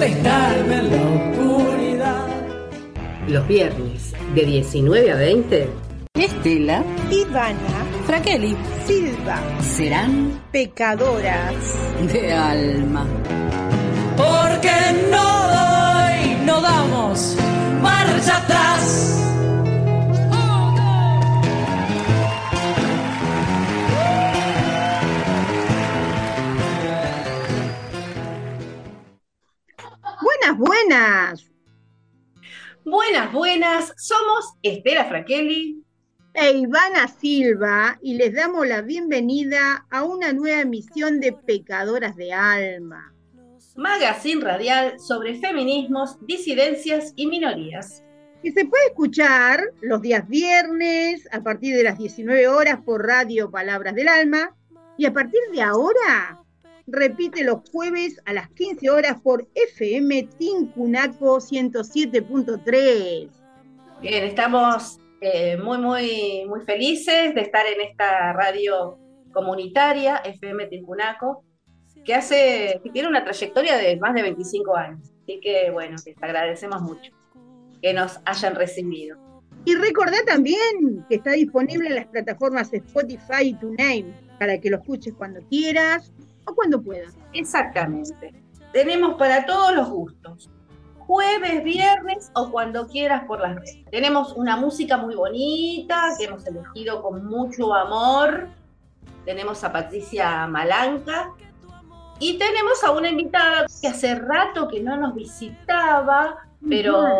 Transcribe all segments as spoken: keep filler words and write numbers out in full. contestarme en la oscuridad. Los viernes de diecinueve a veinte, Estela Ivana Fraquelli Silva serán pecadoras de alma. Porque no doy, no damos marcha atrás. Buenas, buenas. Buenas, buenas. Somos Estela Fraquelli e Ivana Silva y les damos la bienvenida a una nueva emisión de Pecadoras de Alma, magazine radial sobre feminismos, disidencias y minorías, que se puede escuchar los días viernes a partir de las diecinueve horas por Radio Palabras del Alma, y a partir de ahora repite los jueves a las quince horas por F M Tincunaco ciento siete punto tres. Bien, estamos eh, muy, muy, muy felices de estar en esta radio comunitaria F M Tincunaco, que hace, que tiene una trayectoria de más de veinticinco años. Así que, bueno, les agradecemos mucho que nos hayan recibido. Y recordá también que está disponible en las plataformas Spotify y TuneIn para que lo escuches cuando quieras o cuando puedas. Exactamente. Tenemos para todos los gustos. Jueves, viernes o cuando quieras por las redes. Tenemos una música muy bonita que hemos elegido con mucho amor. Tenemos a Patricia Malanca. Y tenemos a una invitada que hace rato que no nos visitaba, pero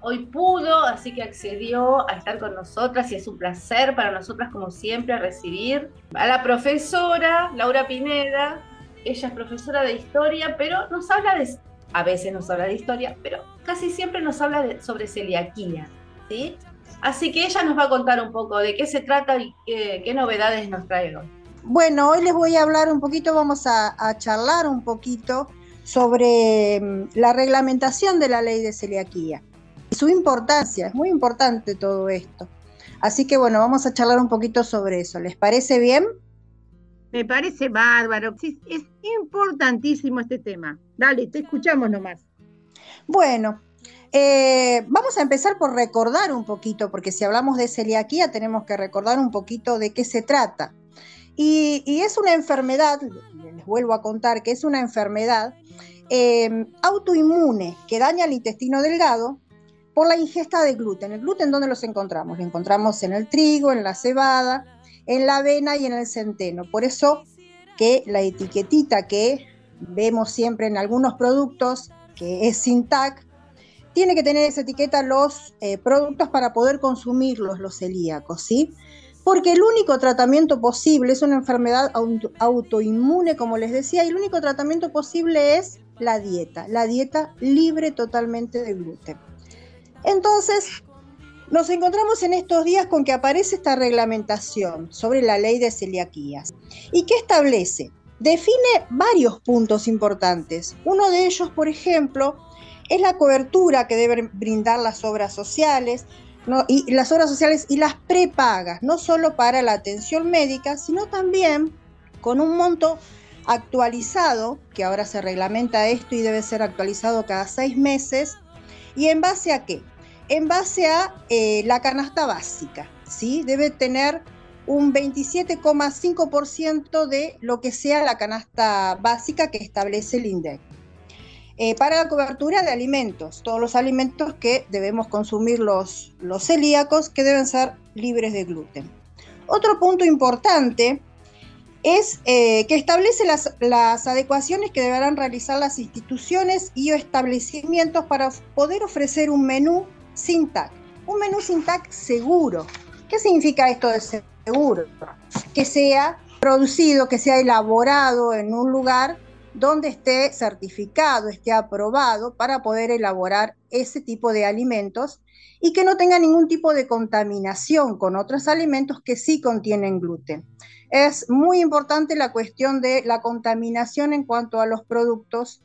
hoy pudo, así que accedió a estar con nosotras, y es un placer para nosotras, como siempre, recibir a la profesora Laura Pineda. Ella es profesora de historia, pero nos habla de, a veces nos habla de historia, pero casi siempre nos habla de, sobre celiaquía, ¿sí? Así que ella nos va a contar un poco de qué se trata y qué, qué novedades nos trae hoy. Bueno, hoy les voy a hablar un poquito, vamos a, a charlar un poquito sobre la reglamentación de la ley de celiaquía y su importancia. Es muy importante todo esto. Así que bueno, vamos a charlar un poquito sobre eso. ¿Les parece bien? Me parece bárbaro. Es, es importantísimo este tema. Dale, te escuchamos nomás. Bueno, eh, vamos a empezar por recordar un poquito, porque si hablamos de celiaquía tenemos que recordar un poquito de qué se trata. Y, y es una enfermedad, les vuelvo a contar que es una enfermedad eh, autoinmune que daña el intestino delgado por la ingesta de gluten. ¿El gluten dónde los encontramos? Lo encontramos en el trigo, en la cebada, en la avena y en el centeno. Por eso que la etiquetita que vemos siempre en algunos productos, que es SINTAC, tiene que tener esa etiqueta los eh, productos para poder consumirlos, los celíacos, ¿sí? Porque el único tratamiento posible, es una enfermedad auto, autoinmune, como les decía, y el único tratamiento posible es la dieta, la dieta libre totalmente de gluten. Entonces, nos encontramos en estos días con que aparece esta reglamentación sobre la ley de celiaquía. ¿Y qué establece? Define varios puntos importantes. Uno de ellos, por ejemplo, es la cobertura que deben brindar las obras sociales, No, y las obras sociales y las prepagas, no solo para la atención médica, sino también con un monto actualizado, que ahora se reglamenta esto y debe ser actualizado cada seis meses. ¿Y en base a qué? En base a eh, la canasta básica, ¿sí? Debe tener un veintisiete coma cinco por ciento de lo que sea la canasta básica que establece el INDEC. Eh, para la cobertura de alimentos, todos los alimentos que debemos consumir los, los celíacos, que deben ser libres de gluten. Otro punto importante es eh, que establece las, las adecuaciones que deberán realizar las instituciones y establecimientos para poder ofrecer un menú SINTAC, un menú SINTAC seguro. ¿Qué significa esto de seguro? Que sea producido, que sea elaborado en un lugar donde esté certificado, esté aprobado para poder elaborar ese tipo de alimentos y que no tenga ningún tipo de contaminación con otros alimentos que sí contienen gluten. Es muy importante la cuestión de la contaminación en cuanto a los productos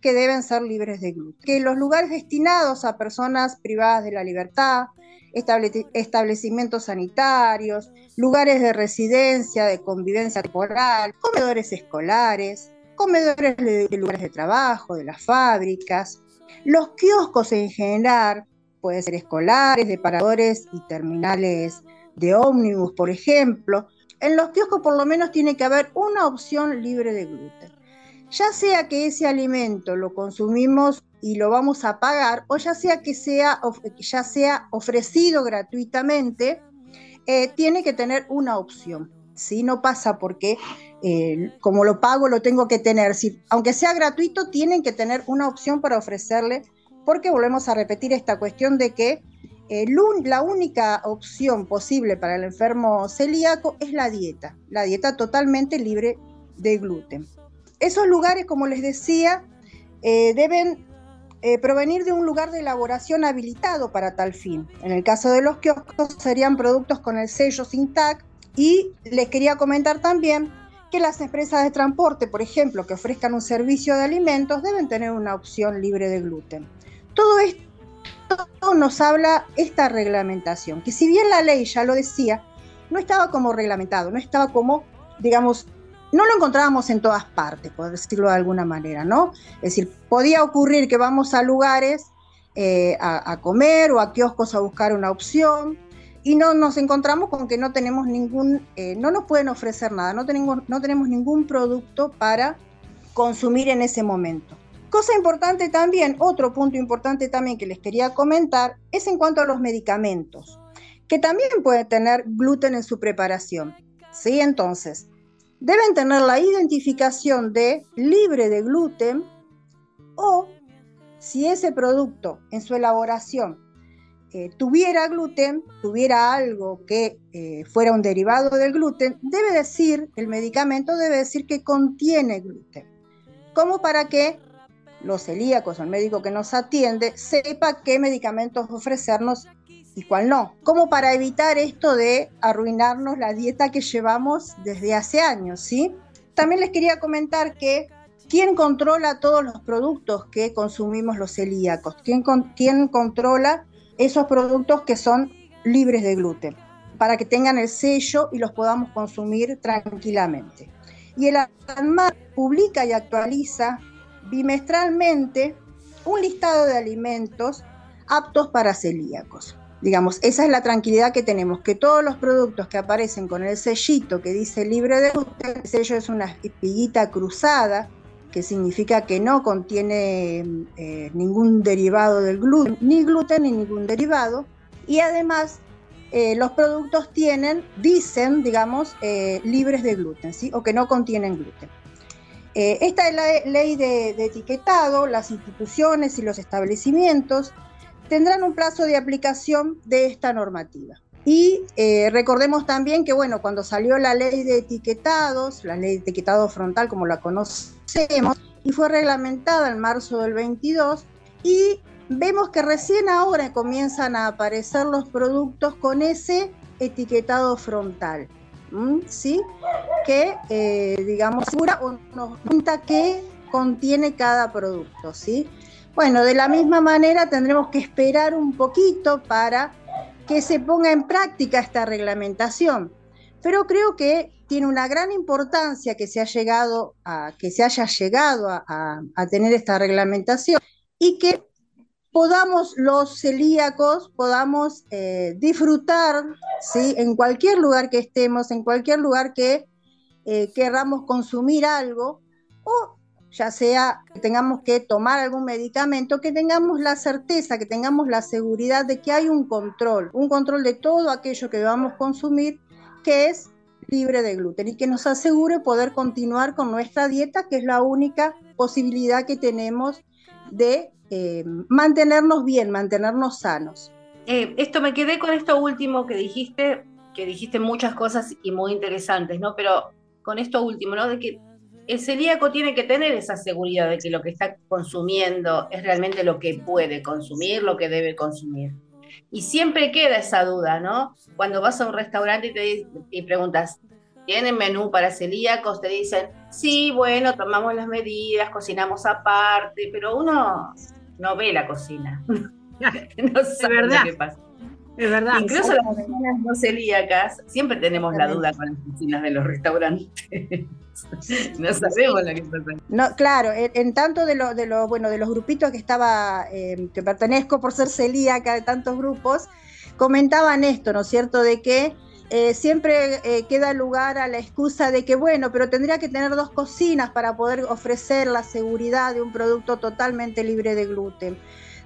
que deben ser libres de gluten. Que los lugares destinados a personas privadas de la libertad, establecimientos sanitarios, lugares de residencia, de convivencia temporal, comedores escolares, comedores de lugares de trabajo, de las fábricas, los kioscos en general, pueden ser escolares, de paradores y terminales de ómnibus, por ejemplo. En los kioscos por lo menos tiene que haber una opción libre de gluten. Ya sea que ese alimento lo consumimos y lo vamos a pagar, o ya sea que sea, ya sea ofrecido gratuitamente, eh, tiene que tener una opción. ¿Sí? No pasa porque eh, como lo pago lo tengo que tener. Si, aunque sea gratuito, tienen que tener una opción para ofrecerle, porque volvemos a repetir esta cuestión de que eh, la única opción posible para el enfermo celíaco es la dieta, la dieta totalmente libre de gluten. Esos lugares, como les decía, eh, deben eh, provenir de un lugar de elaboración habilitado para tal fin. En el caso de los kioscos serían productos con el sello SINTAC. Y les quería comentar también que las empresas de transporte, por ejemplo, que ofrezcan un servicio de alimentos, deben tener una opción libre de gluten. Todo esto nos habla esta reglamentación, que si bien la ley ya lo decía, no estaba como reglamentado, no estaba como, digamos, no lo encontrábamos en todas partes, por decirlo de alguna manera, ¿no? Es decir, podía ocurrir que vamos a lugares eh, a, a comer o a kioscos a buscar una opción, y no nos encontramos con que no tenemos ningún, eh, no nos pueden ofrecer nada, no tenemos, no tenemos ningún producto para consumir en ese momento. Cosa importante también, otro punto importante también que les quería comentar, es en cuanto a los medicamentos, que también pueden tener gluten en su preparación, ¿sí? Entonces, deben tener la identificación de libre de gluten, o si ese producto en su elaboración Eh, tuviera gluten, tuviera algo que eh, fuera un derivado del gluten, debe decir, el medicamento debe decir que contiene gluten, como para que los celíacos o el médico que nos atiende sepa qué medicamentos ofrecernos y cuál no, como para evitar esto de arruinarnos la dieta que llevamos desde hace años, ¿sí? También les quería comentar que ¿quién controla todos los productos que consumimos los celíacos? ¿Quién, con, quién controla esos productos que son libres de gluten, para que tengan el sello y los podamos consumir tranquilamente? Y el ANMAT publica y actualiza bimestralmente un listado de alimentos aptos para celíacos. Digamos, esa es la tranquilidad que tenemos, que todos los productos que aparecen con el sellito que dice libre de gluten, el sello es una espiguita cruzada, que significa que no contiene eh, ningún derivado del gluten, ni gluten ni ningún derivado, y además eh, los productos tienen, dicen, digamos, eh, libres de gluten, ¿sí? O que no contienen gluten. Eh, esta es la ley de, de etiquetado. Las instituciones y los establecimientos tendrán un plazo de aplicación de esta normativa. Y eh, recordemos también que, bueno, cuando salió la ley de etiquetados, la ley de etiquetado frontal como la conocemos, y fue reglamentada en marzo del veintidós, y vemos que recién ahora comienzan a aparecer los productos con ese etiquetado frontal, ¿sí? Que, eh, digamos, asegura o nos cuenta qué contiene cada producto, ¿sí? Bueno, de la misma manera tendremos que esperar un poquito para que se ponga en práctica esta reglamentación, pero creo que tiene una gran importancia que se, ha llegado a, que se haya llegado a, a, a tener esta reglamentación y que podamos los celíacos, podamos eh, disfrutar, ¿sí? En cualquier lugar que estemos, en cualquier lugar que eh, queramos consumir algo, o ya sea que tengamos que tomar algún medicamento, que tengamos la certeza, que tengamos la seguridad de que hay un control, un control de todo aquello que debamos consumir que es libre de gluten y que nos asegure poder continuar con nuestra dieta, que es la única posibilidad que tenemos de eh, mantenernos bien, mantenernos sanos. Eh, esto me quedé con esto último que dijiste, que dijiste muchas cosas y muy interesantes, ¿no? Pero con esto último, ¿no? De que el celíaco tiene que tener esa seguridad de que lo que está consumiendo es realmente lo que puede consumir, lo que debe consumir. Y siempre queda esa duda, ¿no? Cuando vas a un restaurante y te y preguntas, ¿tienen menú para celíacos? Te dicen, sí, bueno, tomamos las medidas, cocinamos aparte, pero uno no ve la cocina. No sabe qué pasa. Es verdad. Incluso las personas no celíacas siempre tenemos la duda con las cocinas de los restaurantes. No sabemos lo que pasa. No, claro, en, en tanto de los de lo, bueno, de los grupitos que estaba, eh, que pertenezco por ser celíaca de tantos grupos, comentaban esto, ¿no es cierto?, de que eh, siempre eh, queda lugar a la excusa de que, bueno, pero tendría que tener dos cocinas para poder ofrecer la seguridad de un producto totalmente libre de gluten.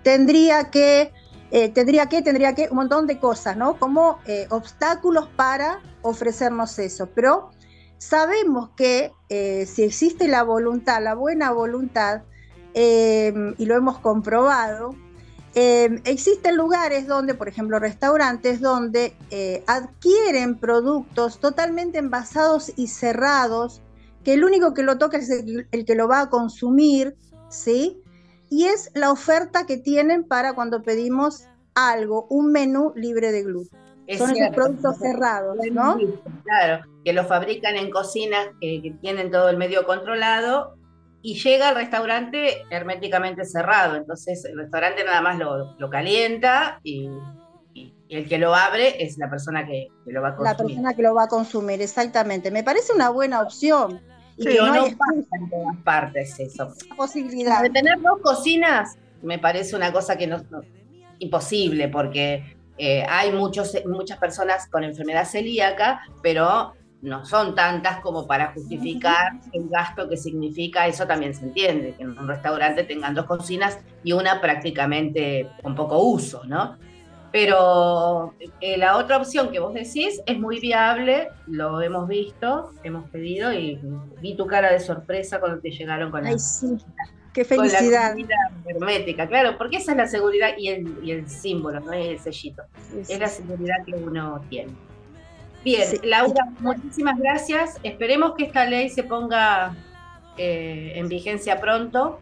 Tendría que Eh, tendría que, tendría que, un montón de cosas, ¿no? Como eh, obstáculos para ofrecernos eso. Pero sabemos que eh, si existe la voluntad, la buena voluntad, eh, y lo hemos comprobado, eh, existen lugares donde, por ejemplo, restaurantes, donde eh, adquieren productos totalmente envasados y cerrados, que el único que lo toca es el, el que lo va a consumir, ¿sí? Y es la oferta que tienen para cuando pedimos algo, un menú libre de gluten. Es Son cierto, esos productos cerrados, ¿no? Claro, que lo fabrican en cocinas eh, que tienen todo el medio controlado y llega al restaurante herméticamente cerrado. Entonces el restaurante nada más lo, lo calienta y, y, y el que lo abre es la persona que, que lo va a consumir. La persona que lo va a consumir, exactamente. Me parece una buena opción. Y sí, que no, no pasa en todas partes eso. Posibilidad. De tener dos cocinas me parece una cosa que no, no imposible, porque eh, hay muchos, muchas personas con enfermedad celíaca, pero no son tantas como para justificar el gasto que significa. Eso también se entiende, que en un restaurante tengan dos cocinas y una prácticamente con poco uso, ¿no? Pero eh, la otra opción que vos decís es muy viable, lo hemos visto, hemos pedido y vi tu cara de sorpresa cuando te llegaron con Ay, la... Sí. ¡Qué felicidad! Con la hermética, claro, porque esa es la seguridad y el, y el símbolo, no es el sellito. Sí, sí. Es la seguridad que uno tiene. Bien, sí. Laura, muchísimas gracias. Esperemos que esta ley se ponga eh, en vigencia pronto,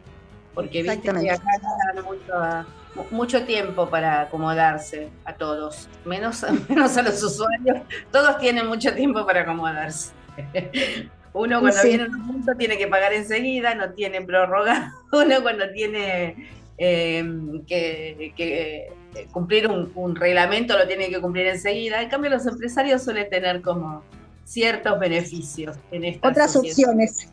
porque viste que acá está mucho... A, mucho tiempo para acomodarse a todos, menos, menos a los usuarios. Todos tienen mucho tiempo para acomodarse. Uno cuando sí. viene a un punto tiene que pagar enseguida, no tiene prórroga. Uno cuando tiene eh, que, que cumplir un, un reglamento lo tiene que cumplir enseguida. En cambio los empresarios suelen tener como ciertos beneficios en estas otras sociedad. Opciones.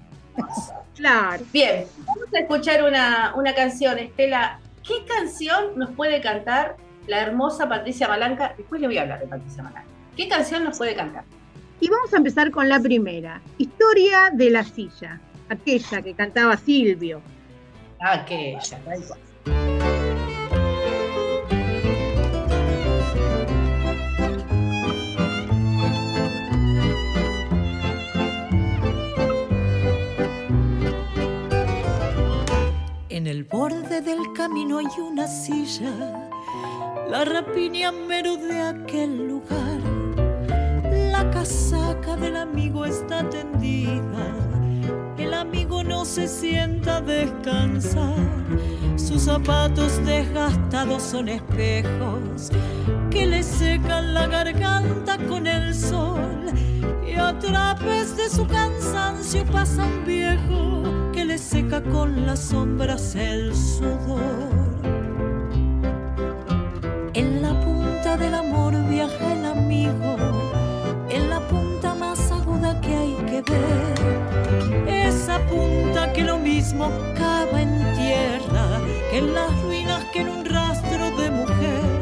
Claro. Bien, vamos a escuchar una, una canción, Estela. ¿Qué canción nos puede cantar la hermosa Patricia Malanca? Después le voy a hablar de Patricia Malanca. ¿Qué canción nos puede cantar? Y vamos a empezar con la primera, Historia de la silla, aquella que cantaba Silvio. Aquella, tal cual. En el borde del camino hay una silla, la rapiña mero de aquel lugar. La casaca del amigo está tendida, el amigo no se sienta a descansar. Sus zapatos desgastados son espejos que le secan la garganta con el sol. Y a través de su cansancio pasa un viejo que le seca con las sombras el sudor. En la punta del amor viaja el amigo, en la punta más aguda que hay que ver, esa punta que lo mismo cava en tierra que en las ruinas que en un rastro de mujer.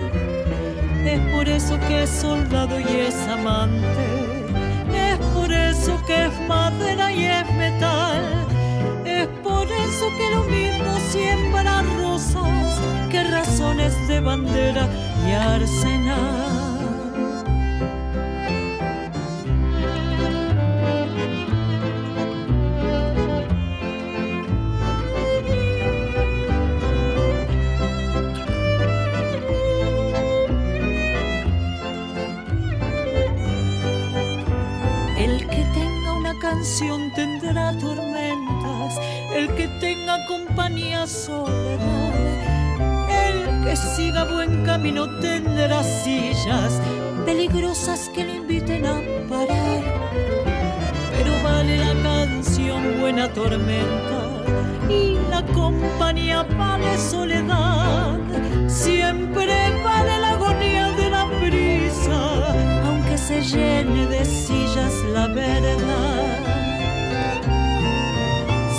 Es por eso que es soldado y es amante, que es madera y es metal. Es por eso que lo mismo siembra rosas que razones de bandera y arsenal. Tendrá tormentas, el que tenga compañía soledad, el que siga buen camino tendrá sillas peligrosas que le inviten a parar. Pero vale la canción buena tormenta y la compañía vale soledad, siempre vale la agonía de la primera. llene de sillas la verdad.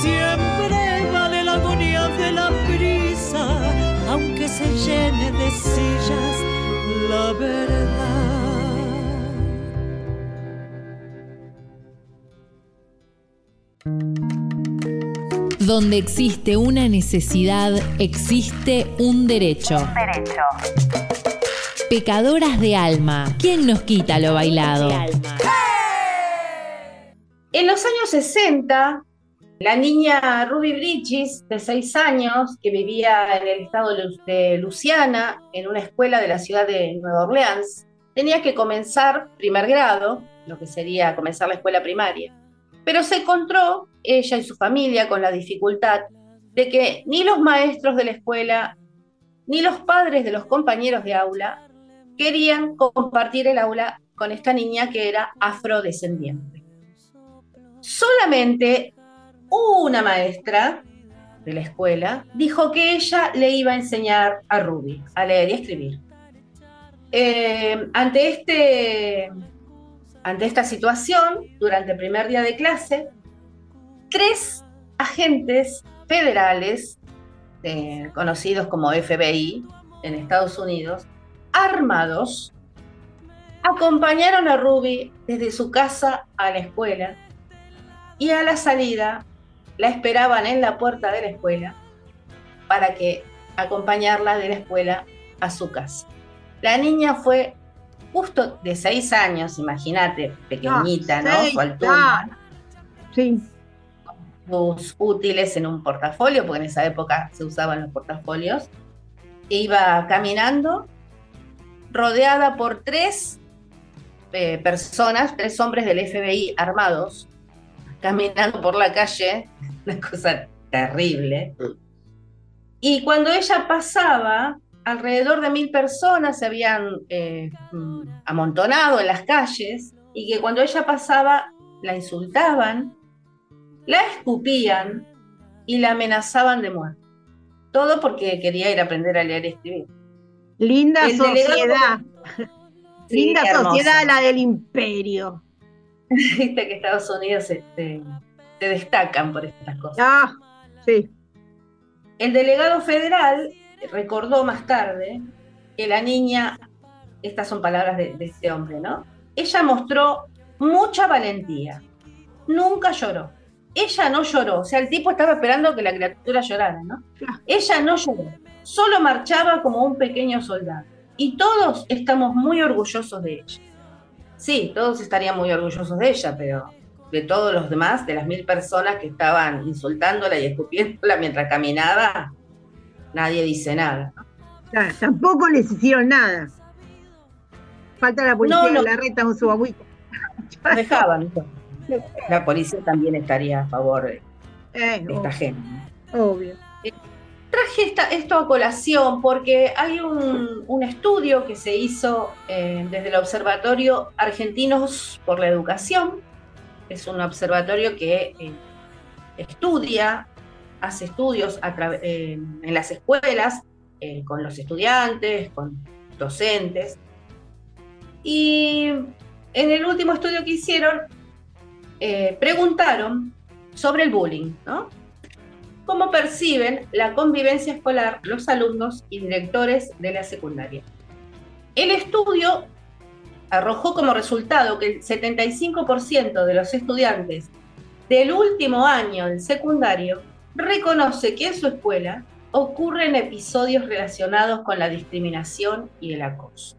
Siempre vale la agonía de la prisa, aunque se llene de sillas la verdad. Donde existe una necesidad, existe un derecho. Un derecho. Pecadoras de alma. ¿Quién nos quita lo bailado? En los años sesenta, la niña Ruby Bridges, de seis años, que vivía en el estado de Luisiana, en una escuela de la ciudad de Nueva Orleans, tenía que comenzar primer grado, lo que sería comenzar la escuela primaria. Pero se encontró, ella y su familia, con la dificultad de que ni los maestros de la escuela, ni los padres de los compañeros de aula, querían compartir el aula con esta niña que era afrodescendiente. Solamente una maestra de la escuela dijo que ella le iba a enseñar a Ruby a leer y escribir. Eh, ante este... Ante esta situación, durante el primer día de clase, tres agentes federales, eh, conocidos como F B I en Estados Unidos, armados, acompañaron a Ruby desde su casa a la escuela y a la salida la esperaban en la puerta de la escuela para que acompañarla de la escuela a su casa. La niña fue justo de seis años, imagínate, pequeñita, ¿no? Su altura. Sí. Sus útiles en un portafolio, porque en esa época se usaban los portafolios. Iba caminando, rodeada por tres eh, personas, tres hombres del F B I armados, caminando por la calle, una cosa terrible. Y cuando ella pasaba, alrededor de mil personas se habían eh, amontonado en las calles, y que cuando ella pasaba la insultaban, la escupían y la amenazaban de muerte. Todo porque quería ir a aprender a leer y escribir. Linda El sociedad. Delegado... Sí, linda sociedad la del imperio. Viste que Estados Unidos este, te destacan por estas cosas. Ah, sí. El delegado federal recordó más tarde que la niña, estas son palabras de, de este hombre, ¿no? Ella mostró mucha valentía, nunca lloró. Ella no lloró, o sea, el tipo estaba esperando que la criatura llorara, ¿no? Ah. Ella no lloró, solo marchaba como un pequeño soldado. Y todos estamos muy orgullosos de ella. Sí, todos estarían muy orgullosos de ella, pero de todos los demás, de las mil personas que estaban insultándola y escupiéndola mientras caminaba, nadie dice nada. Claro, tampoco les hicieron nada. Falta la policía no, no, que la reta con su agüita. Los dejaban. La policía también estaría a favor de, eh, de esta gente. Obvio. Traje esta, esto a colación porque hay un, un estudio que se hizo eh, desde el Observatorio Argentinos por la Educación. Es un observatorio que eh, estudia... hace estudios a tra- eh, en las escuelas, eh, con los estudiantes, con docentes. Y en el último estudio que hicieron, eh, preguntaron sobre el bullying, ¿no? ¿Cómo perciben la convivencia escolar los alumnos y directores de la secundaria? El estudio arrojó como resultado que el setenta y cinco por ciento de los estudiantes del último año del secundario reconoce que en su escuela ocurren episodios relacionados con la discriminación y el acoso.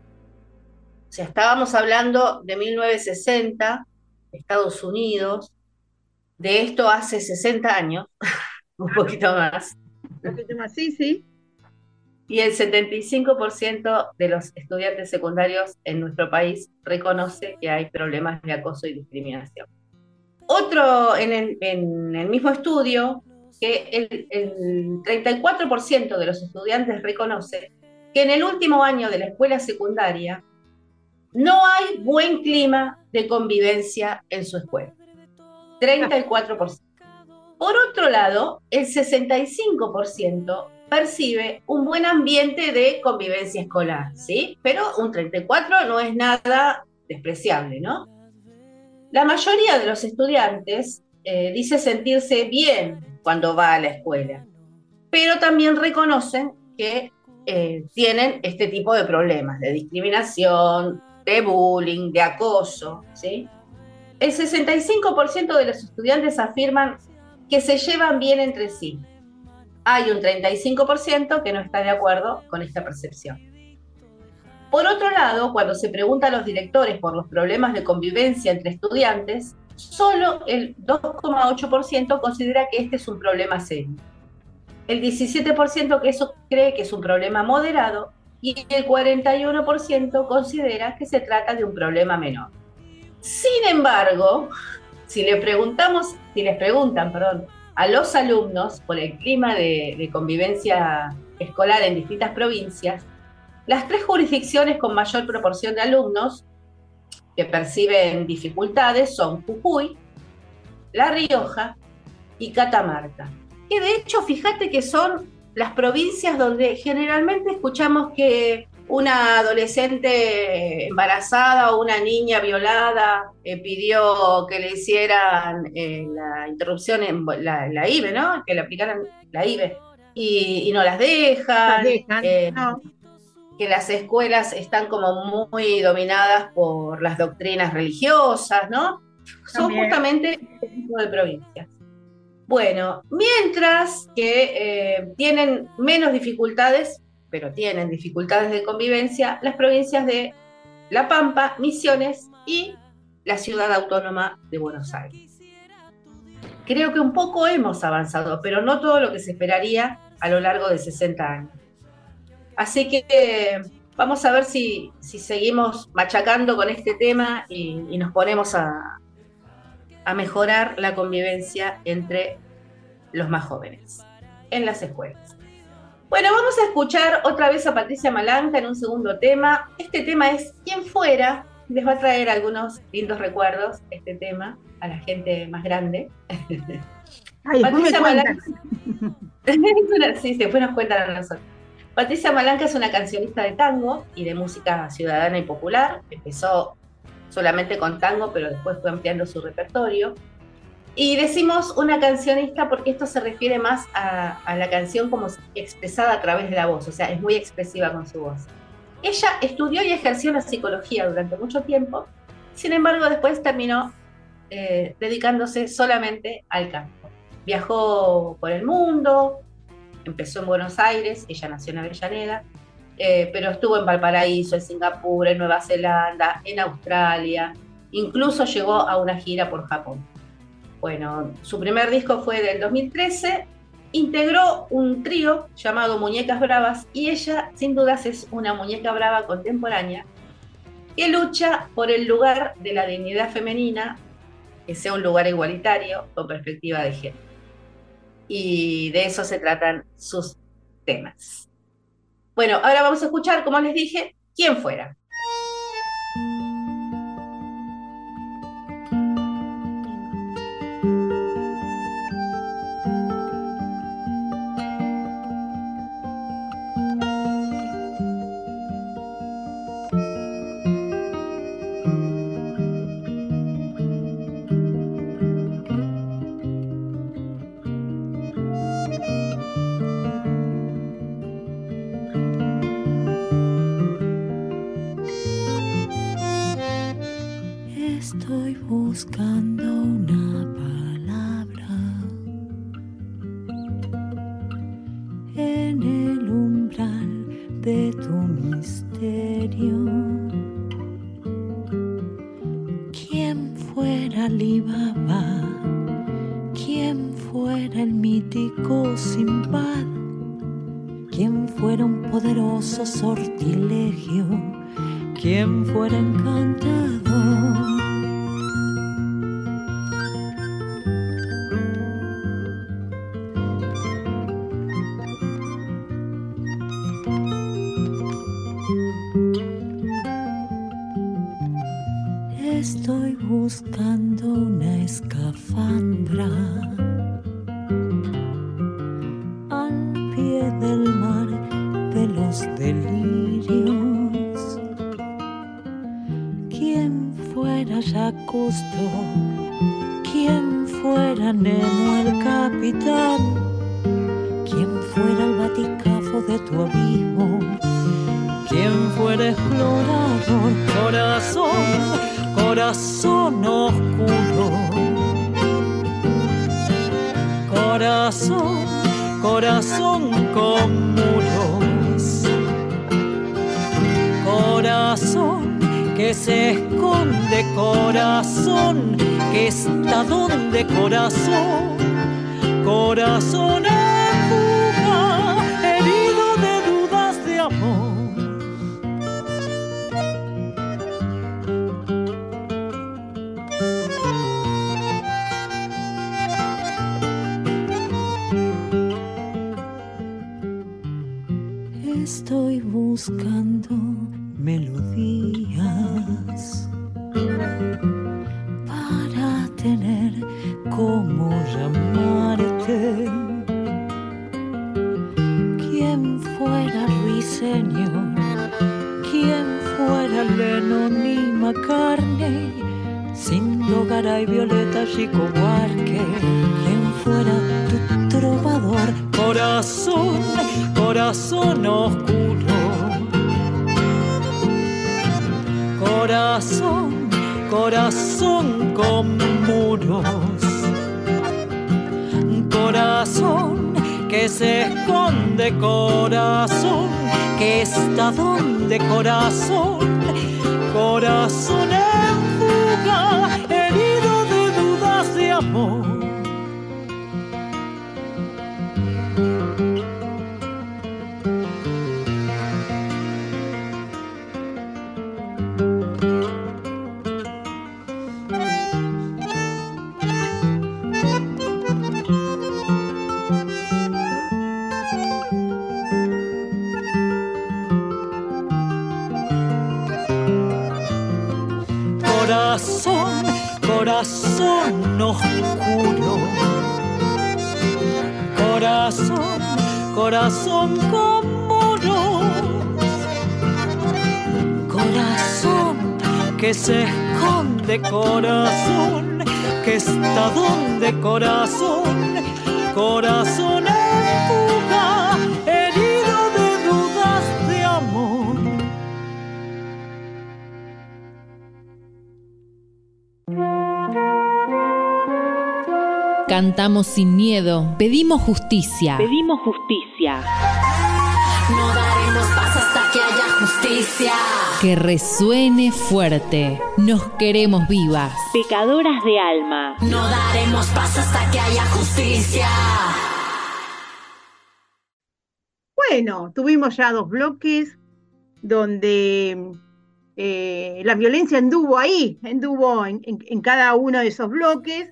O sea, estábamos hablando de mil novecientos sesenta, Estados Unidos, de esto hace sesenta años, un poquito más. Un poquito más, sí, sí. Y el setenta y cinco por ciento de los estudiantes secundarios en nuestro país reconoce que hay problemas de acoso y discriminación. Otro, en el, en el mismo estudio, que el, el treinta y cuatro por ciento de los estudiantes reconoce que en el último año de la escuela secundaria no hay buen clima de convivencia en su escuela. treinta y cuatro por ciento. Por otro lado, el sesenta y cinco por ciento percibe un buen ambiente de convivencia escolar, ¿sí? Pero un treinta y cuatro por ciento no es nada despreciable, ¿no? La mayoría de los estudiantes eh, dice sentirse bien cuando va a la escuela, pero también reconocen que eh, tienen este tipo de problemas de discriminación, de bullying, de acoso, ¿sí? El sesenta y cinco por ciento de los estudiantes afirman que se llevan bien entre sí. Hay un treinta y cinco por ciento que no está de acuerdo con esta percepción. Por otro lado, cuando se pregunta a los directores por los problemas de convivencia entre estudiantes, solo el dos coma ocho por ciento considera que este es un problema serio. El diecisiete por ciento que eso cree que es un problema moderado y el cuarenta y uno por ciento considera que se trata de un problema menor. Sin embargo, si le preguntamos, si les preguntan, perdón, a los alumnos por el clima de, de convivencia escolar en distintas provincias, las tres jurisdicciones con mayor proporción de alumnos que perciben dificultades son Jujuy, La Rioja y Catamarca. Que de hecho, fíjate que son las provincias donde generalmente escuchamos que una adolescente embarazada o una niña violada eh, pidió que le hicieran eh, la interrupción en la, la I V E, ¿no? Que le aplicaran la I V E y, y no las dejan. Las dejan eh, no. Que las escuelas están como muy dominadas por las doctrinas religiosas, ¿no? Son También. justamente este tipo de provincias. Bueno, mientras que eh, tienen menos dificultades, pero tienen dificultades de convivencia, las provincias de La Pampa, Misiones y la Ciudad Autónoma de Buenos Aires. Creo que un poco hemos avanzado, pero no todo lo que se esperaría a lo largo de sesenta años. Así que eh, vamos a ver si, si seguimos machacando con este tema y, y nos ponemos a, a mejorar la convivencia entre los más jóvenes en las escuelas. Bueno, vamos a escuchar otra vez a Patricia Malanca en un segundo tema. Este tema es Quien Fuera. Les va a traer algunos lindos recuerdos, este tema, a la gente más grande. Ay, Patricia Malanca. Sí, después nos cuentan a nosotros. Patricia Malanca es una cancionista de tango y de música ciudadana y popular. Empezó solamente con tango, pero después fue ampliando su repertorio. Y decimos una cancionista porque esto se refiere más a, a la canción como expresada a través de la voz, o sea, es muy expresiva con su voz. Ella estudió y ejerció la psicología durante mucho tiempo, sin embargo después terminó eh, dedicándose solamente al campo. Viajó por el mundo, empezó en Buenos Aires, ella nació en Avellaneda, eh, pero estuvo en Valparaíso, en Singapur, en Nueva Zelanda, en Australia, incluso llegó a una gira por Japón. Bueno, su primer disco fue del dos mil trece, integró un trío llamado Muñecas Bravas y ella sin dudas es una muñeca brava contemporánea que lucha por el lugar de la dignidad femenina, que sea un lugar igualitario con perspectiva de género. Y de eso se tratan sus temas. Bueno, ahora vamos a escuchar, como les dije, Quien Fuera. Quien fuera Yacusto, quien fuera Nemo el capitán, quien fuera el batiscafo de tu abismo, quien fuera explorador, corazón, corazón oscuro, corazón, corazón con muros, corazón que se esconde, corazón que está donde corazón, corazón en fuga, herido de dudas de amor. Estoy buscando melodías para tener cómo llamarte. Quien fuera ruiseñor, quien fuera Lenonima carne, sin Dogaray, Violeta, Chico Buarque, quien fuera tu trovador, corazón, corazón oscuro. Corazón, corazón con muros, corazón que se esconde, corazón que está donde corazón, corazón en fuga, herido de dudas de amor. Corazón, corazón oscuro, corazón, corazón con muros, corazón que se esconde, corazón que está donde corazón, corazón en fuga, herido de dudas de amor. Cantamos sin miedo, pedimos justicia. Pedimos justicia. No daremos paz hasta que haya justicia. Que resuene fuerte. Nos queremos vivas. Pecadoras de alma. No daremos paz hasta que haya justicia. Bueno, tuvimos ya dos bloques donde eh, la violencia anduvo ahí, anduvo en, en, en cada uno de esos bloques.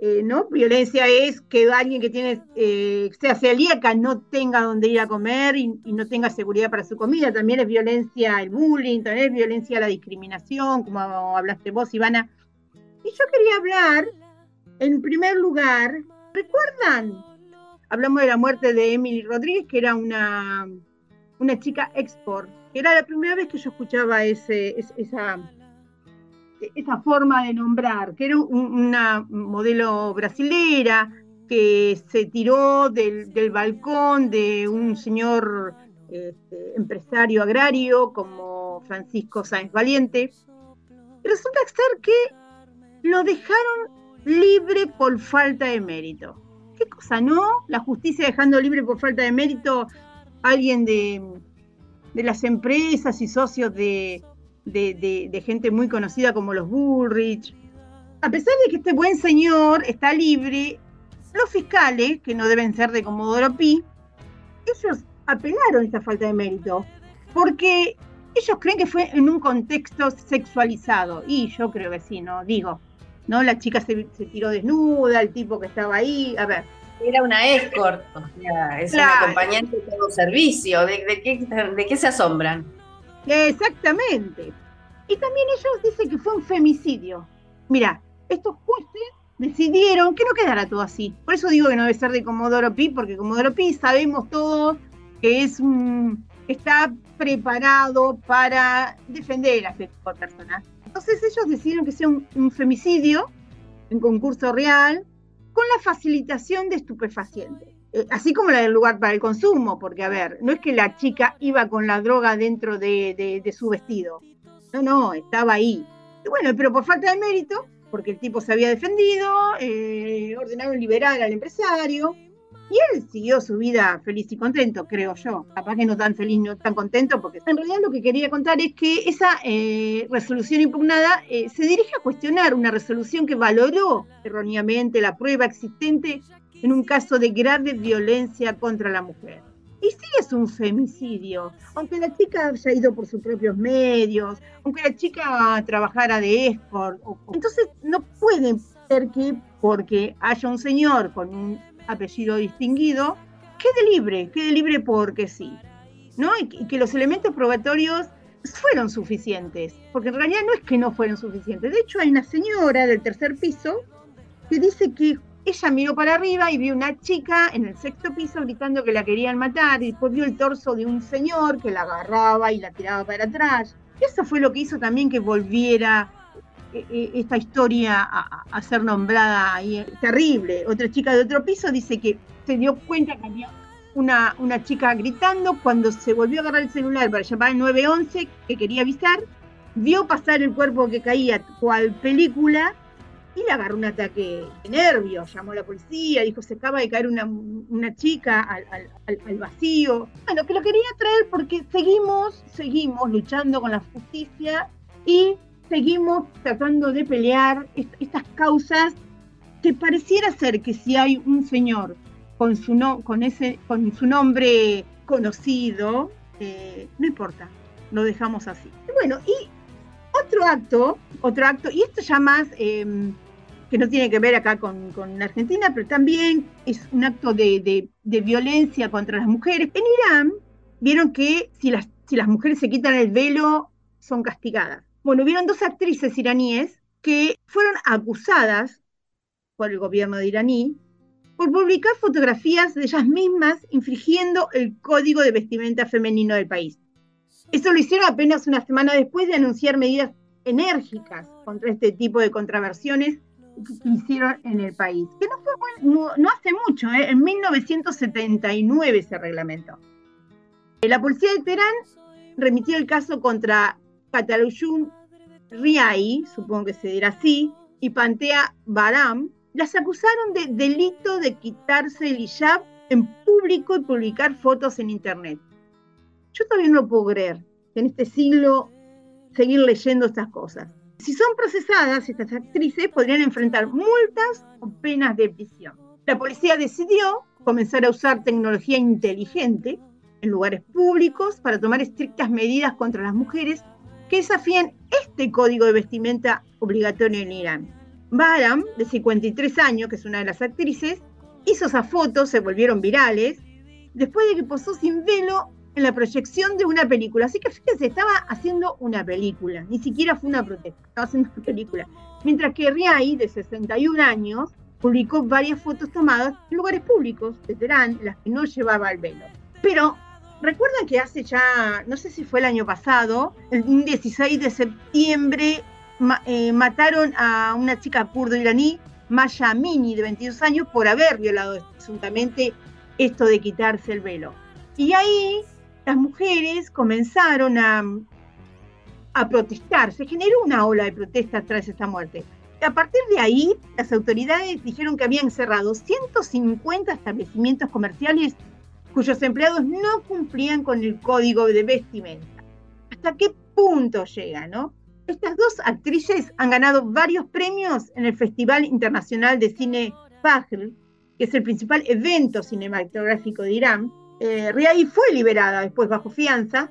Eh, ¿no? Violencia es que alguien que tiene, eh, sea celíaca no tenga dónde ir a comer y, y no tenga seguridad para su comida. También es violencia el bullying, también es violencia la discriminación, como hablaste vos, Ivana. Y yo quería hablar, en primer lugar, ¿recuerdan? Hablamos de la muerte de Emily Rodríguez, que era una, una chica export, que era la primera vez que yo escuchaba ese, esa... esa forma de nombrar, que era una modelo brasilera que se tiró del, del balcón de un señor este, empresario agrario como Francisco Sáenz Valiente. Resulta ser que lo dejaron libre por falta de mérito. ¿Qué cosa, no? La justicia dejando libre por falta de mérito a alguien de, de las empresas y socios de... De, de, de gente muy conocida como los Bullrich. A pesar de que este buen señor está libre, los fiscales, que no deben ser de Comodoro Pi, ellos apelaron esta falta de mérito, porque ellos creen que fue en un contexto sexualizado, y yo creo que sí, ¿no? Digo, ¿no? La chica se, se tiró desnuda, el tipo que estaba ahí, a ver... Era una escort, o sea, es claro. Una acompañante de todo servicio, ¿de, de, qué, de qué se asombran? Exactamente. Y también ellos dicen que fue un femicidio. Mirá, estos jueces decidieron que no quedara todo así. Por eso digo que no debe ser de Comodoro Pi, porque Comodoro Pi sabemos todos que es un, está preparado para defender a este tipo de personas. Entonces ellos decidieron que sea un, un femicidio en concurso real con la facilitación de estupefacientes, eh, así como la del lugar para el consumo, porque a ver, no es que la chica iba con la droga dentro de, de, de su vestido, no, no, estaba ahí. Y bueno, pero por falta de mérito, porque el tipo se había defendido, eh, ordenaron liberar al empresario, y él siguió su vida feliz y contento, creo yo. Capaz que no tan feliz, no tan contento, porque en realidad lo que quería contar es que esa eh, resolución impugnada eh, se dirige a cuestionar una resolución que valoró erróneamente la prueba existente en un caso de grave violencia contra la mujer. Y sí es un femicidio, aunque la chica haya ido por sus propios medios, aunque la chica trabajara de escort. O, o, entonces no puede ser que porque haya un señor con un apellido distinguido, quede libre, quede libre porque sí, ¿no? Y que los elementos probatorios fueron suficientes, porque en realidad no es que no fueron suficientes. De hecho, hay una señora del tercer piso que dice que ella miró para arriba y vio una chica en el sexto piso gritando que la querían matar, y después vio el torso de un señor que la agarraba y la tiraba para atrás. Eso fue lo que hizo también que volviera esta historia a, a ser nombrada ahí, terrible. Otra chica de otro piso dice que se dio cuenta que había una, una chica gritando cuando se volvió a agarrar el celular para llamar al nueve once, que quería avisar, vio pasar el cuerpo que caía cual película y le agarró un ataque de nervios, llamó a la policía, dijo se acaba de caer una, una chica al, al, al vacío. Bueno, que lo quería traer porque seguimos, seguimos luchando con la justicia y seguimos tratando de pelear estas causas que pareciera ser que si hay un señor con su, no, con ese, con su nombre conocido, eh, no importa, lo dejamos así. Bueno, y otro acto, otro acto, y esto ya más, eh, que no tiene que ver acá con, con Argentina, pero también es un acto de, de, de violencia contra las mujeres. En Irán vieron que si las, si las mujeres se quitan el velo, son castigadas. Bueno, hubieron dos actrices iraníes que fueron acusadas por el gobierno de iraní por publicar fotografías de ellas mismas infringiendo el código de vestimenta femenino del país. Eso lo hicieron apenas una semana después de anunciar medidas enérgicas contra este tipo de contraversiones que hicieron en el país. Que no fue bueno, no, no hace mucho, ¿eh? En mil novecientos setenta y nueve se reglamentó. La policía de Teherán remitió el caso contra Katayoun Riahi, supongo que se dirá así, y Pantea Baram, las acusaron de delito de quitarse el hijab en público y publicar fotos en internet. Yo todavía no lo puedo creer, que en este siglo seguir leyendo estas cosas. Si son procesadas, estas actrices podrían enfrentar multas o penas de prisión. La policía decidió comenzar a usar tecnología inteligente en lugares públicos para tomar estrictas medidas contra las mujeres que desafían este código de vestimenta obligatorio en Irán. Baram, de cincuenta y tres años, que es una de las actrices, hizo esas fotos, se volvieron virales, después de que posó sin velo en la proyección de una película. Así que fíjense, estaba haciendo una película, ni siquiera fue una protesta, estaba haciendo una película. Mientras que Riahi, de sesenta y un años, publicó varias fotos tomadas en lugares públicos de Teherán, en las que no llevaba el velo. Pero recuerdan que hace ya, no sé si fue el año pasado, el dieciséis de septiembre, ma, eh, mataron a una chica kurdo-iraní, Maya Amini, de veintidós años, por haber violado presuntamente esto de quitarse el velo. Y ahí las mujeres comenzaron a, a protestar, se generó una ola de protestas tras esta muerte. A partir de ahí, las autoridades dijeron que habían cerrado ciento cincuenta establecimientos comerciales cuyos empleados no cumplían con el código de vestimenta. ¿Hasta qué punto llega, no? Estas dos actrices han ganado varios premios en el Festival Internacional de Cine Fahr, que es el principal evento cinematográfico de Irán. Eh, Riahi fue liberada después bajo fianza,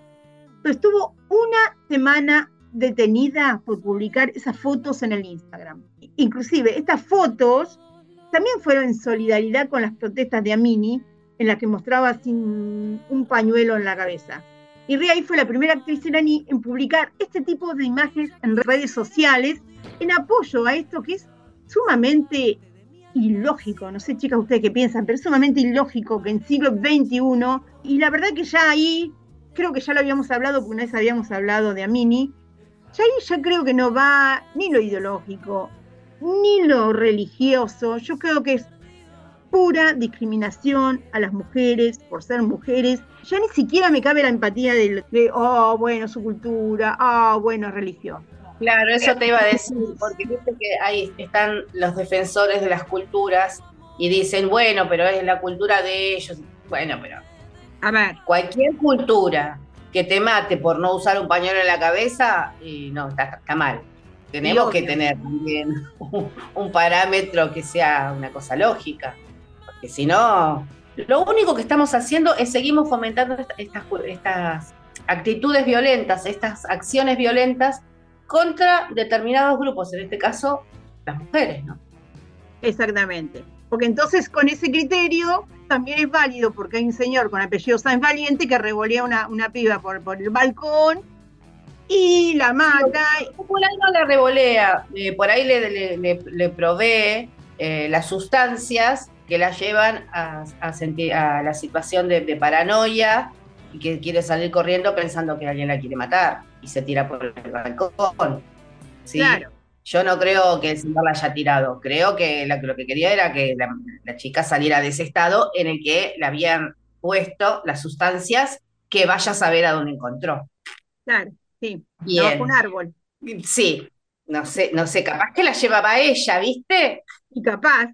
pero estuvo una semana detenida por publicar esas fotos en el Instagram. Inclusive, estas fotos también fueron en solidaridad con las protestas de Amini, en la que mostraba sin un pañuelo en la cabeza. Y Riahi fue la primera actriz iraní en publicar este tipo de imágenes en redes sociales en apoyo a esto que es sumamente ilógico. No sé, chicas, ustedes qué piensan, pero es sumamente ilógico que en siglo veintiuno, y la verdad que ya ahí creo que ya lo habíamos hablado, porque una vez habíamos hablado de Amini, ya ahí ya creo que no va ni lo ideológico, ni lo religioso, yo creo que es pura discriminación a las mujeres por ser mujeres. Ya ni siquiera me cabe la empatía de, de oh, bueno, su cultura, oh, bueno, religión. Claro, eso te iba a decir, porque viste que ahí están los defensores de las culturas y dicen, bueno, pero es la cultura de ellos. Bueno, pero a ver, cualquier cultura que te mate por no usar un pañuelo en la cabeza, y no, está, está mal. Tenemos que tener también un parámetro que sea una cosa lógica. Que si no, lo único que estamos haciendo es seguimos fomentando estas, estas actitudes violentas, estas acciones violentas contra determinados grupos, en este caso las mujeres, ¿no? Exactamente, porque entonces con ese criterio también es válido, porque hay un señor con apellido Sáenz Valiente que revolea una, una piba por, por el balcón y la mata. Por ahí no la revolea, eh, por ahí le, le, le, le provee eh, las sustancias que la llevan a, a, sentir, a la situación de, de paranoia y que quiere salir corriendo pensando que alguien la quiere matar y se tira por el balcón. ¿Sí? Claro. Yo no creo que el señor la haya tirado, creo que la, lo que quería era que la, la chica saliera de ese estado en el que le habían puesto las sustancias que vaya a saber a dónde encontró. Claro, sí, bajo un árbol. Sí, no sé, no sé, capaz que la llevaba ella, ¿viste? Y capaz.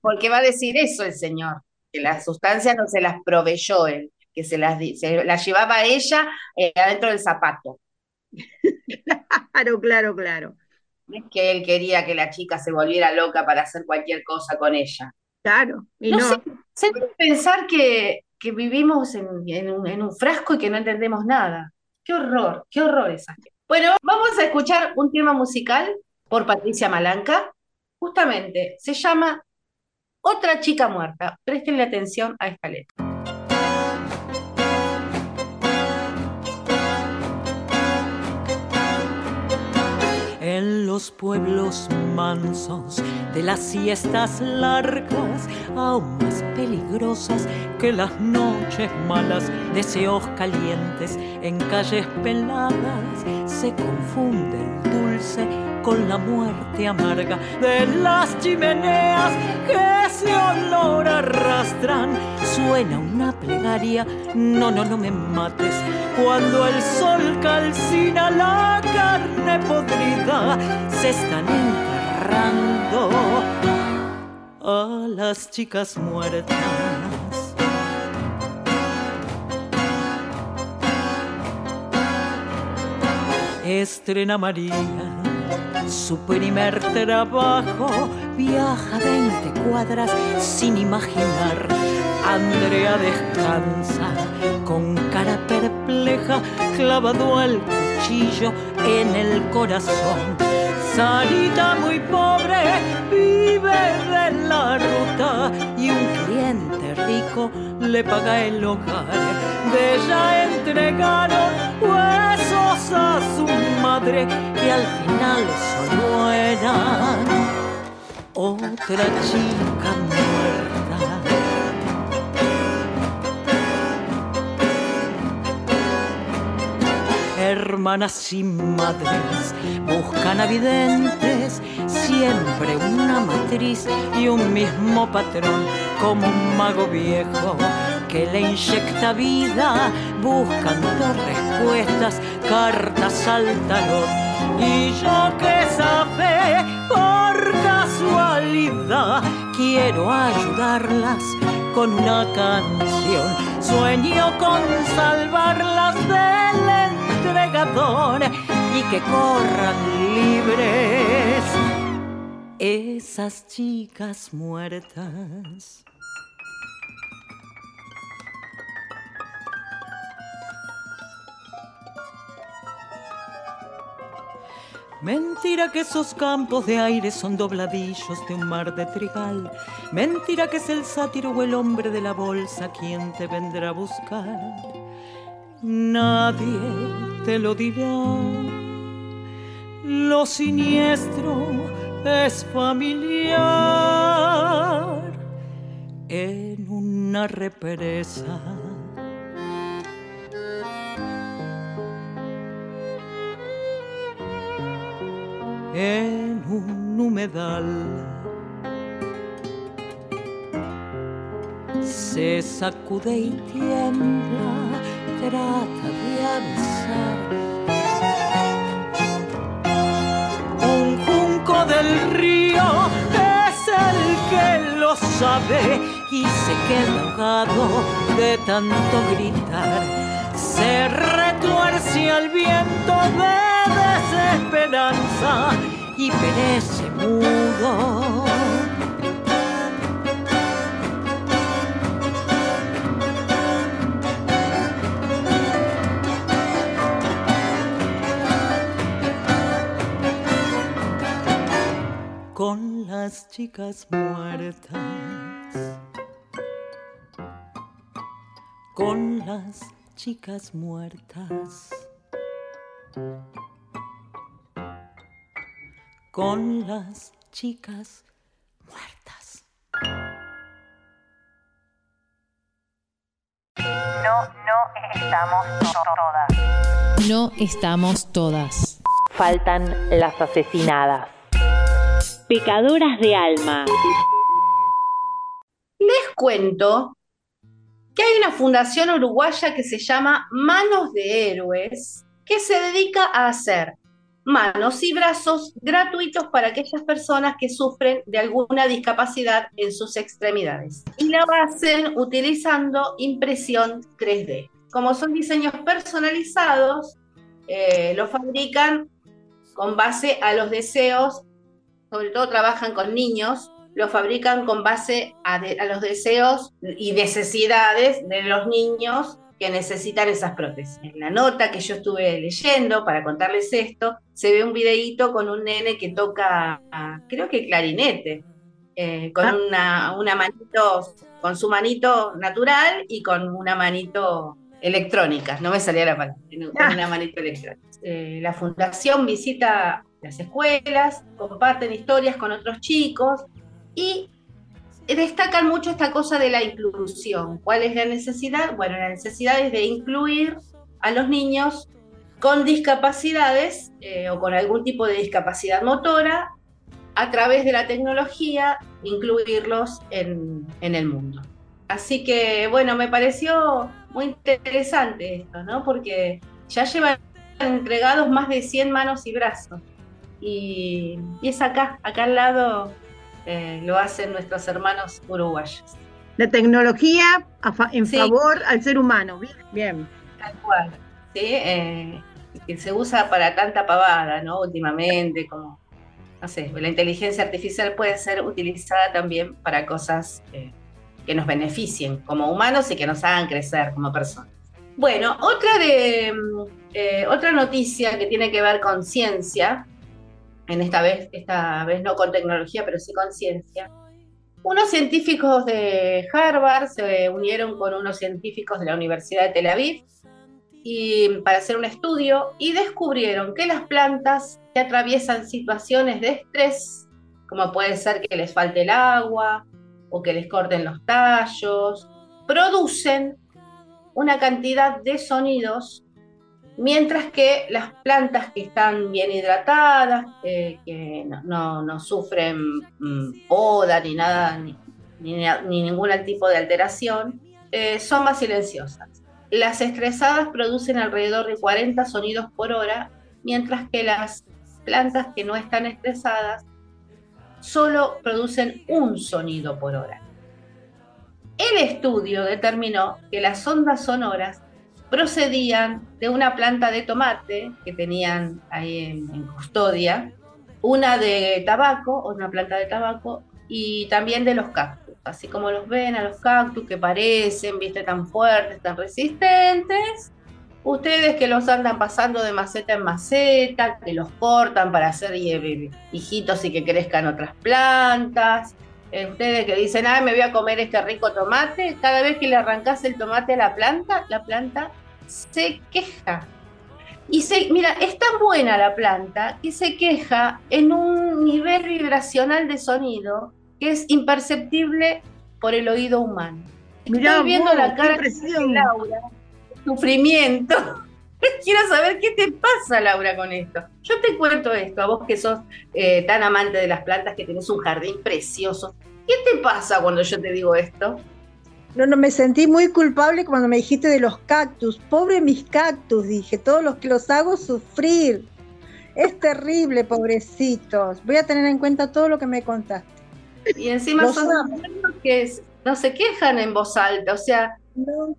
Porque va a decir eso el señor, que las sustancias no se las proveyó él, que se las, se las llevaba ella eh, adentro del zapato. Claro, claro, claro. Es que él quería que la chica se volviera loca para hacer cualquier cosa con ella. Claro, y no. no. Sé, sé pensar que, que vivimos en, en, un, en un frasco y que no entendemos nada. Qué horror, qué horror esa. Bueno, vamos a escuchar un tema musical por Patricia Malanca. Justamente, se llama Otra chica muerta. Prestenle atención a esta letra. En los pueblos mansos de las siestas largas, aún más peligrosas que las noches malas, deseos calientes en calles peladas, se confunde el dulce con la muerte amarga de las chimeneas que ese olor arrastran. Suena una plegaria, no, no, no me mates, cuando el sol calcina la carne podrida. Se están enterrando a las chicas muertas. Estrena María su primer trabajo, viaja veinte cuadras sin imaginar. Andrea descansa con cara perpleja, clavado el cuchillo en el corazón. Sarita, muy pobre, vive de la ruta y un cliente rico le paga el hogar. De ella entregaron huesos a su madre que al final solo eran otra chica muerta. Hermanas sin madres buscan a videntes, siempre una matriz y un mismo patrón, como un mago viejo que le inyecta vida, buscando respuestas, cartas al tarot. Y yo que sabe, por casualidad, quiero ayudarlas con una canción. Sueño con salvarlas del entregador y que corran libres esas chicas muertas. Mentira que esos campos de aire son dobladillos de un mar de trigal. Mentira que es el sátiro o el hombre de la bolsa quien te vendrá a buscar. Nadie te lo dirá. Lo siniestro es familiar. En una represa en un humedal. Se sacude y tiembla, trata de avanzar. Un junco del río es el que lo sabe y se queda ahogado de tanto gritar. Se retuerce al viento de desesperanza y perece mudo. Con las chicas muertas, con las chicas muertas, con las chicas muertas. No, no estamos todas. No estamos todas. Faltan las asesinadas. Pecadoras de alma. Les cuento que hay una fundación uruguaya que se llama Manos de Héroes, que se dedica a hacer manos y brazos gratuitos para aquellas personas que sufren de alguna discapacidad en sus extremidades. Y lo hacen utilizando impresión tres D. Como son diseños personalizados, eh, los fabrican con base a los deseos. Sobre todo trabajan con niños, lo fabrican con base a, de, a los deseos y necesidades de los niños que necesitan esas prótesis. En la nota que yo estuve leyendo para contarles esto, se ve un videíto con un nene que toca, creo que clarinete, eh, con ah. una, una manito, con su manito natural y con una manito electrónica. No me salía la palabra, con una manito electrónica. Eh, la fundación visita las escuelas, comparten historias con otros chicos y destacan mucho esta cosa de la inclusión. ¿Cuál es la necesidad? Bueno, la necesidad es de incluir a los niños con discapacidades eh, o con algún tipo de discapacidad motora a través de la tecnología, incluirlos en, en el mundo. Así que, bueno, me pareció muy interesante esto, ¿no? Porque ya llevan entregados más de cien manos y brazos. Y, y es acá, acá al lado eh, lo hacen nuestros hermanos uruguayos. La tecnología a fa- en sí. favor al ser humano, bien. bien. Tal cual, ¿sí? eh, que se usa para tanta pavada, ¿no? Últimamente, como, no sé, la inteligencia artificial puede ser utilizada también para cosas eh, que nos beneficien como humanos y que nos hagan crecer como personas. Bueno, otra, de, eh, otra noticia que tiene que ver con ciencia. En esta vez, esta vez no con tecnología, pero sí con ciencia. Unos científicos de Harvard se unieron con unos científicos de la Universidad de Tel Aviv y, para hacer un estudio, y descubrieron que las plantas que atraviesan situaciones de estrés, como puede ser que les falte el agua o que les corten los tallos, producen una cantidad de sonidos. Mientras que las plantas que están bien hidratadas, eh, que no, no, no sufren mmm, poda ni nada, ni, ni, ni ningún tipo de alteración, eh, son más silenciosas. Las estresadas producen alrededor de cuarenta sonidos por hora, mientras que las plantas que no están estresadas solo producen un sonido por hora. El estudio determinó que las ondas sonoras procedían de una planta de tomate que tenían ahí en, en custodia, una de tabaco, una planta de tabaco, y también de los cactus. Así como los ven a los cactus que parecen, viste, tan fuertes, tan resistentes, ustedes que los andan pasando de maceta en maceta, que los cortan para hacer hijitos y que crezcan otras plantas, ustedes que dicen, ah, me voy a comer este rico tomate, cada vez que le arrancás el tomate a la planta, la planta se queja. Y se, mira, es tan buena la planta que se queja en un nivel vibracional de sonido que es imperceptible por el oído humano. Mirá, estoy viendo wow, la cara de Laura, sufrimiento. Quiero saber qué te pasa, Laura, con esto. Yo te cuento esto, a vos que sos eh, tan amante de las plantas, que tenés un jardín precioso. ¿Qué te pasa cuando yo te digo esto? No, no, me sentí muy culpable cuando me dijiste de los cactus. Pobre mis cactus, dije, todos los que los hago sufrir. Es terrible, pobrecitos. Voy a tener en cuenta todo lo que me contaste. Y encima los son que no se quejan en voz alta, o sea... No.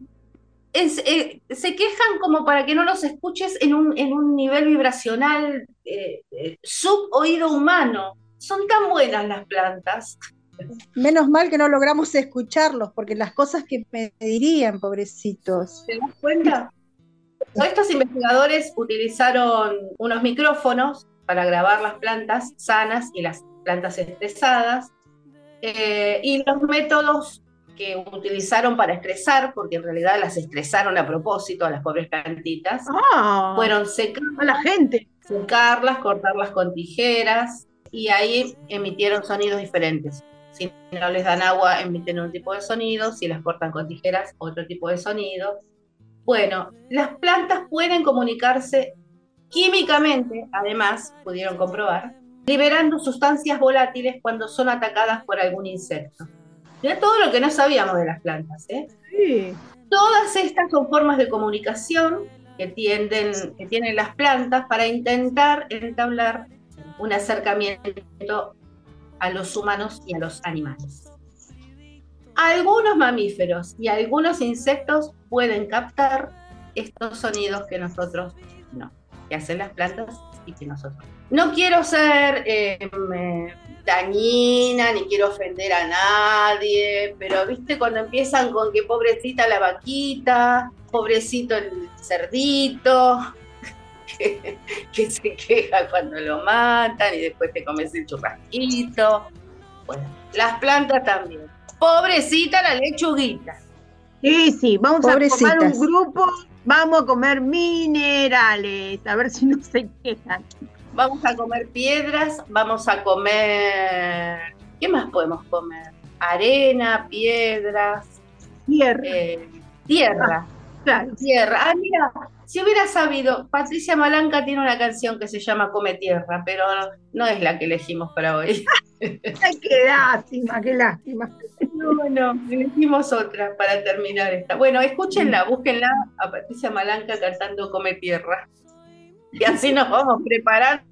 Es, eh, se quejan como para que no los escuches en un, en un nivel vibracional eh, eh, suboído humano. Son tan buenas las plantas. Menos mal que no logramos escucharlos, porque las cosas que me dirían, pobrecitos. ¿Te das cuenta? Estos investigadores utilizaron unos micrófonos para grabar las plantas sanas y las plantas estresadas, eh, y los métodos que utilizaron para estresar, porque en realidad las estresaron a propósito a las pobres plantitas, ah, fueron secar a la gente, secarlas, cortarlas con tijeras, y ahí emitieron sonidos diferentes. Si no les dan agua, emiten un tipo de sonido, si las cortan con tijeras, otro tipo de sonido. Bueno, las plantas pueden comunicarse químicamente, además, pudieron comprobar, liberando sustancias volátiles cuando son atacadas por algún insecto. Mirá todo lo que no sabíamos de las plantas, ¿eh? Sí. Todas estas son formas de comunicación que, tienden, que tienen las plantas para intentar entablar un acercamiento a los humanos y a los animales. Algunos mamíferos y algunos insectos pueden captar estos sonidos que nosotros no, que hacen las plantas y que nosotros no. No quiero ser... Eh, me, dañina, ni quiero ofender a nadie, pero viste cuando empiezan con que pobrecita la vaquita, pobrecito el cerdito, que, que se queja cuando lo matan y después te comes el churrasquito. Bueno, las plantas también. Pobrecita la lechuguita. Sí, sí, vamos Pobrecitas. A formar un grupo, vamos a comer minerales, a ver si no se quejan. Vamos a comer piedras, vamos a comer... ¿Qué más podemos comer? Arena, piedras... Tierra. Eh, tierra. Ah, claro. Tierra. Ah, mira, si hubiera sabido, Patricia Malanca tiene una canción que se llama Come Tierra, pero no, no es la que elegimos para hoy. Ay, qué lástima, qué lástima. No, no, elegimos otra para terminar esta. Bueno, escúchenla, búsquenla a Patricia Malanca cantando Come Tierra. Y así nos vamos preparando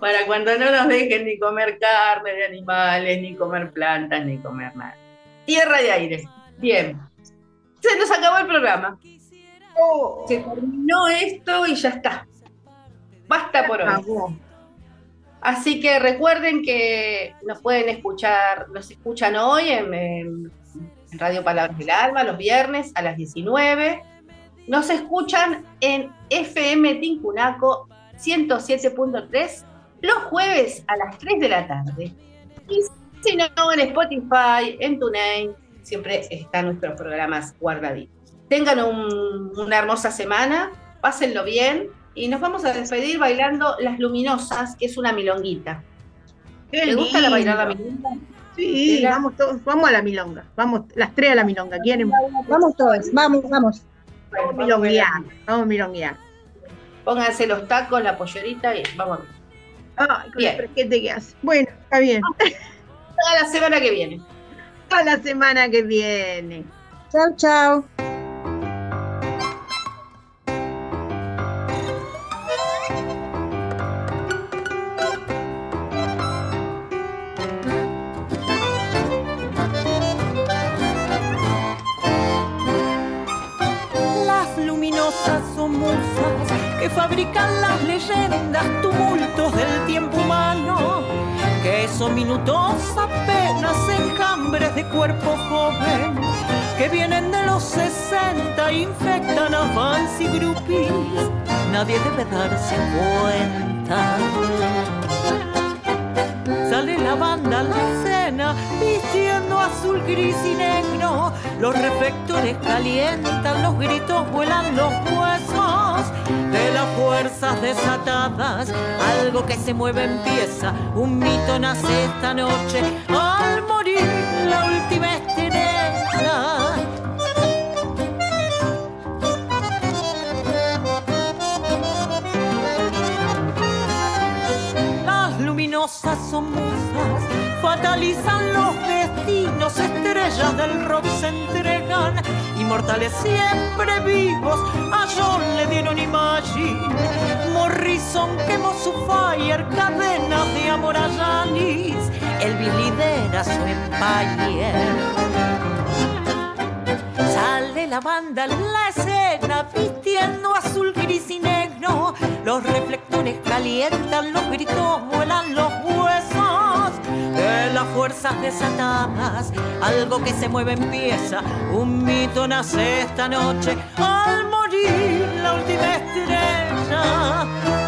para cuando no nos dejen ni comer carne de animales, ni comer plantas, ni comer nada. Tierra y aire. Bien. Se nos acabó el programa. Oh. Se terminó esto y ya está. Basta por hoy. Así que recuerden que nos pueden escuchar, nos escuchan hoy en, en Radio Palabras del Alma, los viernes a las diecinueve. Nos escuchan en F M Tincunaco ciento siete punto tres los jueves a las tres de la tarde. Y si no, en Spotify, en TuneIn, siempre están nuestros programas guardaditos. Tengan un, una hermosa semana, pásenlo bien y nos vamos a despedir bailando Las Luminosas, que es una milonguita. ¿Te gusta la bailada milonga? Sí, la... vamos todos, vamos a la milonga, vamos las tres a la milonga. ¿Quieren? Vamos todos, vamos, vamos. Vamos a milonguear, vamos a milonguear. Pónganse los tacos, la pollerita y vamos a ver. Ay, con el fresquete que hace. Bueno, está bien. A la semana que viene. A la semana que viene. Chao, chao. Que fabrican las leyendas, tumultos del tiempo humano, que son minutos apenas enjambres de cuerpo joven, que vienen de los sesenta, infectan a fans y groupies, nadie debe darse cuenta. Sale la banda a la escena, vistiendo azul, gris y negro, los reflectores calientan, los gritos vuelan los huesos de las fuerzas desatadas. Algo que se mueve empieza, un mito nace esta noche, al morir la última estrella. luminosas son musas, fatalizan los destinos, estrellas del rock se entregan, inmortales siempre vivos, a John le dieron Imagine, Morrison quemó su Fire, cadenas de amor a Janis, Elvis lidera su empire. Sale la banda en la escena, vistiendo azul, gris y negro. Los reflectores calientan, los gritos vuelan los huesos. De las fuerzas desatadas, algo que se mueve empieza. Un mito nace esta noche, al morir la última estrella.